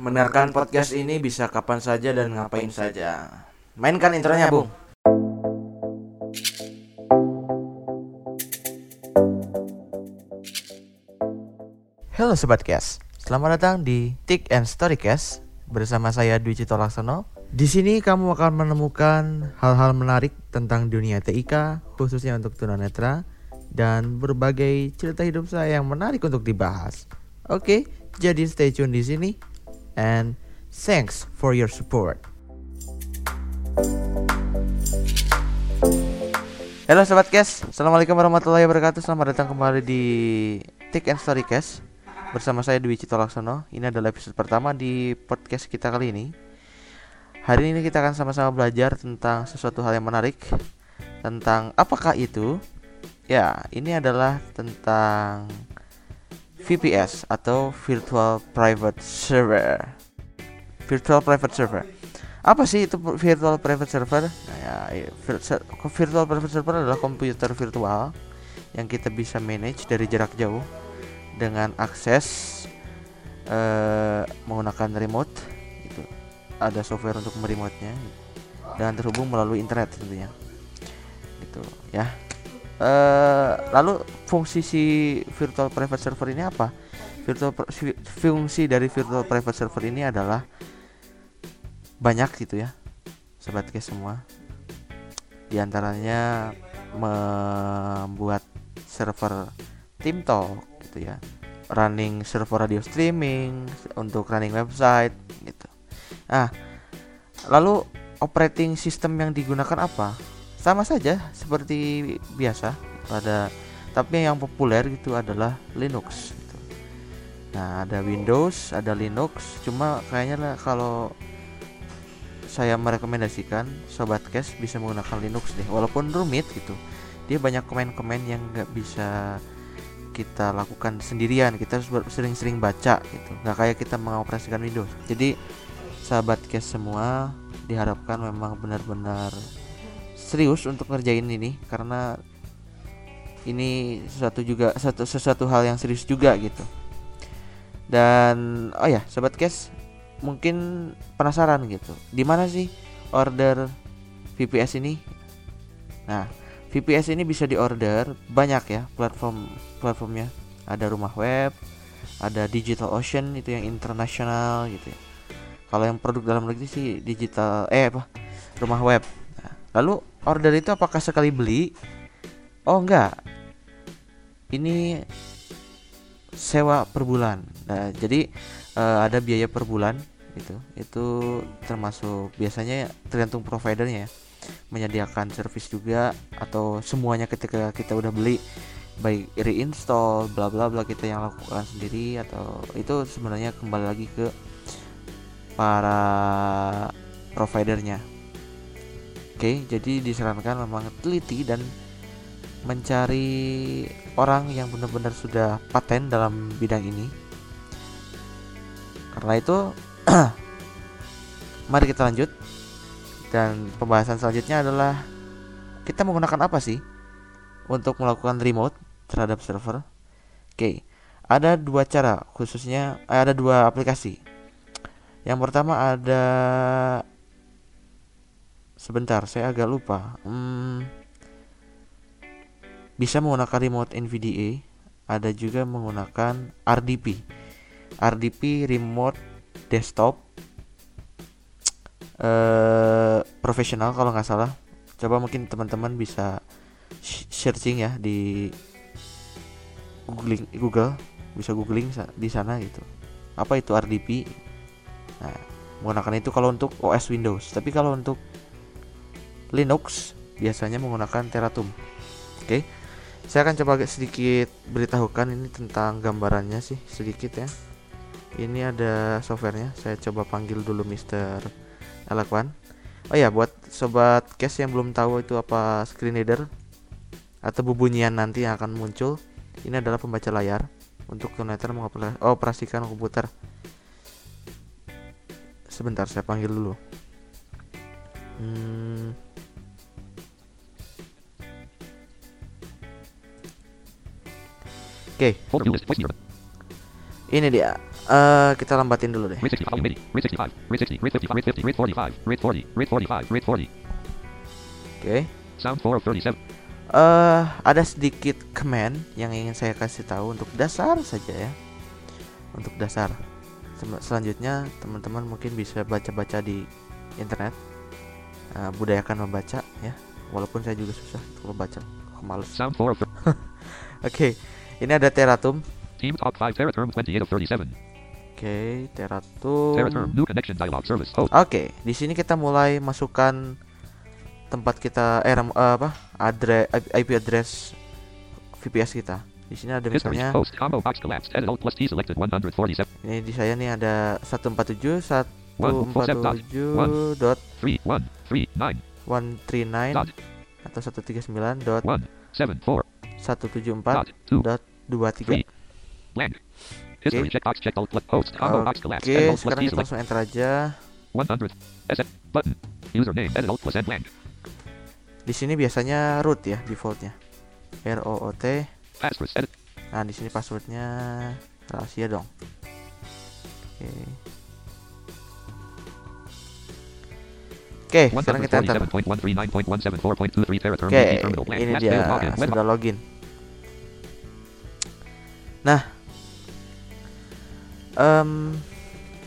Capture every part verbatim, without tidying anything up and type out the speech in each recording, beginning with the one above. Mendengarkan podcast ini bisa kapan saja dan ngapain saja. Mainkan intronya, Bung. Halo Sobat Cash, selamat datang di Tick and Storycast bersama saya Dwi Cito Laksono. Di sini kamu akan menemukan hal-hal menarik tentang dunia T I K, khususnya untuk tunanetra, dan berbagai cerita hidup saya yang menarik untuk dibahas. Oke, jadi stay tune di sini. And thanks for your support. Halo Sobat Cash, Assalamualaikum warahmatullahi wabarakatuh. Selamat datang kembali di Tech and Story Cash bersama saya Dwi Cito Laksono. Ini adalah episode pertama di podcast kita kali ini. Hari ini kita akan sama-sama belajar tentang sesuatu hal yang menarik. Tentang apakah itu? Ya, ini adalah tentang V P S atau Virtual Private Server. Virtual Private Server. Apa sih itu Virtual Private Server? Nah, ya, Virtual Private Server adalah komputer virtual yang kita bisa manage dari jarak jauh dengan akses uh, menggunakan remote. Itu ada software untuk meremote-nya dan terhubung melalui internet tentunya. Gitu ya. Uh, lalu fungsi si virtual private server ini apa? Virtual fungsi dari virtual private server ini adalah banyak gitu ya, Sobat Cash semua. Di antaranya membuat server Team Talk gitu ya, running server radio streaming untuk running website gitu. Nah, lalu operating system yang digunakan apa? Sama saja seperti biasa pada, tapi yang populer gitu adalah Linux gitu. Nah, ada Windows, ada Linux, cuma kayaknya lah kalau saya merekomendasikan Sobat Cash bisa menggunakan Linux deh, walaupun rumit gitu. Dia banyak komen-komen yang nggak bisa kita lakukan sendirian, kita harus sering-sering baca gitu, nggak kayak kita mengoperasikan Windows. Jadi Sobat Cash semua diharapkan memang benar-benar serius untuk ngerjain ini, karena ini sesuatu juga satu sesuatu hal yang serius juga gitu. Dan oh ya, Sobat Cash mungkin penasaran gitu, di mana sih order V P S ini? Nah, V P S ini bisa diorder banyak ya platform platformnya. Ada rumah web, ada Digital Ocean itu yang internasional gitu ya. Kalau yang produk dalam negeri sih digital eh apa? rumah web. Nah, lalu order itu apakah sekali beli? Oh enggak, ini sewa per bulan. Nah, jadi uh, ada biaya per bulan gitu. Itu termasuk biasanya tergantung providernya ya, menyediakan service juga atau semuanya ketika kita udah beli, baik reinstall, bla bla bla, kita yang lakukan sendiri atau itu sebenarnya kembali lagi ke para providernya. Oke, jadi disarankan memang teliti dan mencari orang yang benar-benar sudah paten dalam bidang ini. Karena itu, mari kita lanjut. Dan pembahasan selanjutnya adalah kita menggunakan apa sih untuk melakukan remote terhadap server. Oke, ada dua cara khususnya, eh, ada dua aplikasi. Yang pertama ada, sebentar, saya agak lupa. Hmm, bisa menggunakan remote N V D A, ada juga menggunakan R D P, R D P remote desktop eh, profesional kalau nggak salah. Coba mungkin teman-teman bisa searching ya di googling Google, bisa googling di sana gitu. Apa itu R D P? Nah, menggunakan itu kalau untuk O S Windows, tapi kalau untuk Linux biasanya menggunakan Tera Term. Oke, saya akan coba agak sedikit beritahukan ini tentang gambarannya sih sedikit ya. Ini ada softwarenya, saya coba panggil dulu Mister Elakwan. Oh ya, buat Sobat Cash yang belum tahu itu apa screen reader atau bubunyian nanti yang akan muncul, ini adalah pembaca layar untuk tunanetra mengoperasikan komputer. Sebentar, saya panggil dulu. Hmm. Oke, okay. Ini dia Uh, kita lambatin dulu deh. Oke. Uh, ada sedikit command yang ingin saya kasih tahu untuk dasar saja ya. Untuk dasar. Sel- selanjutnya teman-teman mungkin bisa baca-baca di internet. Uh, budayakan membaca ya. Walaupun saya juga susah kalau baca. Aku malas. Oke. Okay. Ini ada Tera Term. Team Talk five Tera Term twenty-eight of thirty-seven. Oke, okay, Tera Term. Oke, okay, di sini kita mulai masukkan tempat kita eh apa? Address, I P address V P S kita. Di sini ada misalnya. Ini di saya nih ada satu empat tujuh satu empat tujuh titik satu tiga sembilan atau satu tiga sembilan titik satu tujuh empat titik satu tujuh empat titik dua tiga. Oke, okay. Okay, sekarang kita langsung enter aja. Di sini biasanya root ya defaultnya, root. Nah di sini passwordnya rahasia dong. Oke, okay. Oke, okay, sekarang kita enter. Oke, okay, ini dia sudah login. Nah. Um,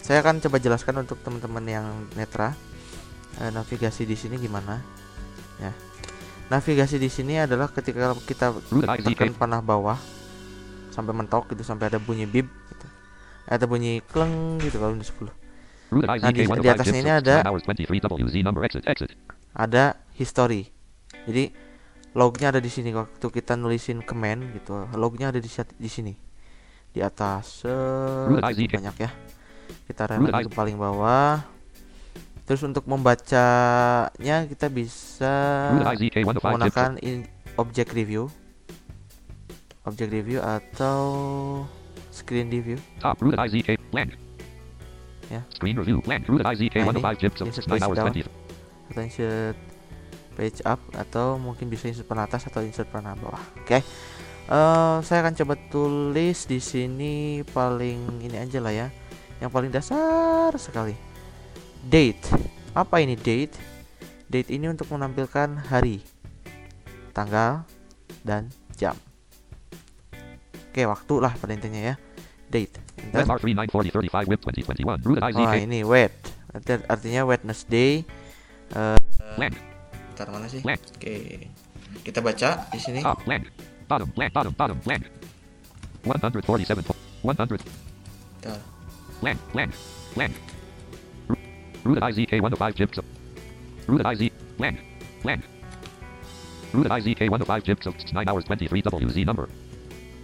saya akan coba jelaskan untuk teman-teman yang netra uh, navigasi di sini gimana. Ya, navigasi di sini adalah ketika kita tekan panah bawah sampai mentok gitu sampai ada bunyi bip, gitu. Ada bunyi kleng gitu kalau di sepuluh. Nah di, di atasnya ini ada ada history. Jadi lognya ada di sini waktu kita nulisin command gitu. Lognya ada di, di sini. Di atas banyak ya, kita rendah ke paling bawah. Terus untuk membacanya kita bisa menggunakan object review, object review atau screen review. Ya. Screen review. Atau insert page up atau mungkin bisa insert pernah atas atau insert pernah bawah. Oke. Okay. Uh, saya akan coba tulis di sini paling ini aja lah ya, yang paling dasar sekali. Date. Apa ini date? Date ini untuk menampilkan hari, tanggal, dan jam. Oke, waktu lah pada intinya ya. Date. Wah, oh, ini wet. Artinya Wednesday. Uh, Bentar, mana sih? Oke, okay. Kita baca di sini. Bottom blank bottom bottom blank one forty-seven one hundred Duh. Blank blank blank root I Z K one oh five gypsum root I Z blank blank root I Z K one oh five gypsum nine hours twenty-three W Z number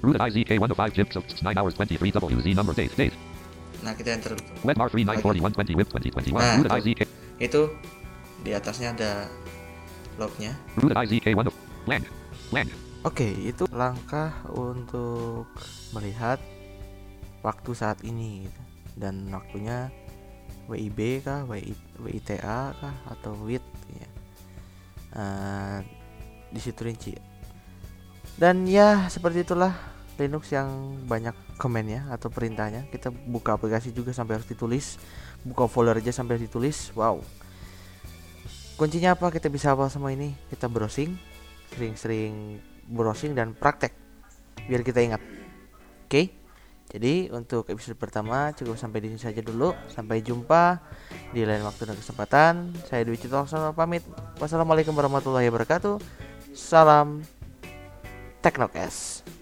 root I Z K one oh five gypsum nine hours twenty-three W Z number date date. Nah kita enter Wedmar three nine four one two zero with twenty twenty-one nah, root I Z K itu di atasnya ada lognya root I Z K one oh five blank blank. Oke, okay, itu langkah untuk melihat waktu saat ini gitu. Dan waktunya W I B kah, W I T A kah, atau W I T ya. Uh, di situ rinci. Dan ya seperti itulah Linux yang banyak komennya atau perintahnya. Kita buka aplikasi juga sampai harus ditulis, buka folder aja sampai harus ditulis. Wow. Kuncinya apa? Kita bisa apa sama ini? Kita browsing, sering-sering browsing dan praktek biar kita ingat. Oke, okay? Jadi untuk episode pertama cukup sampai di sini saja dulu. Sampai jumpa di lain waktu dan kesempatan. Saya Dwi Cito Laksono pamit. Wassalamualaikum warahmatullahi wabarakatuh. Salam Technocast.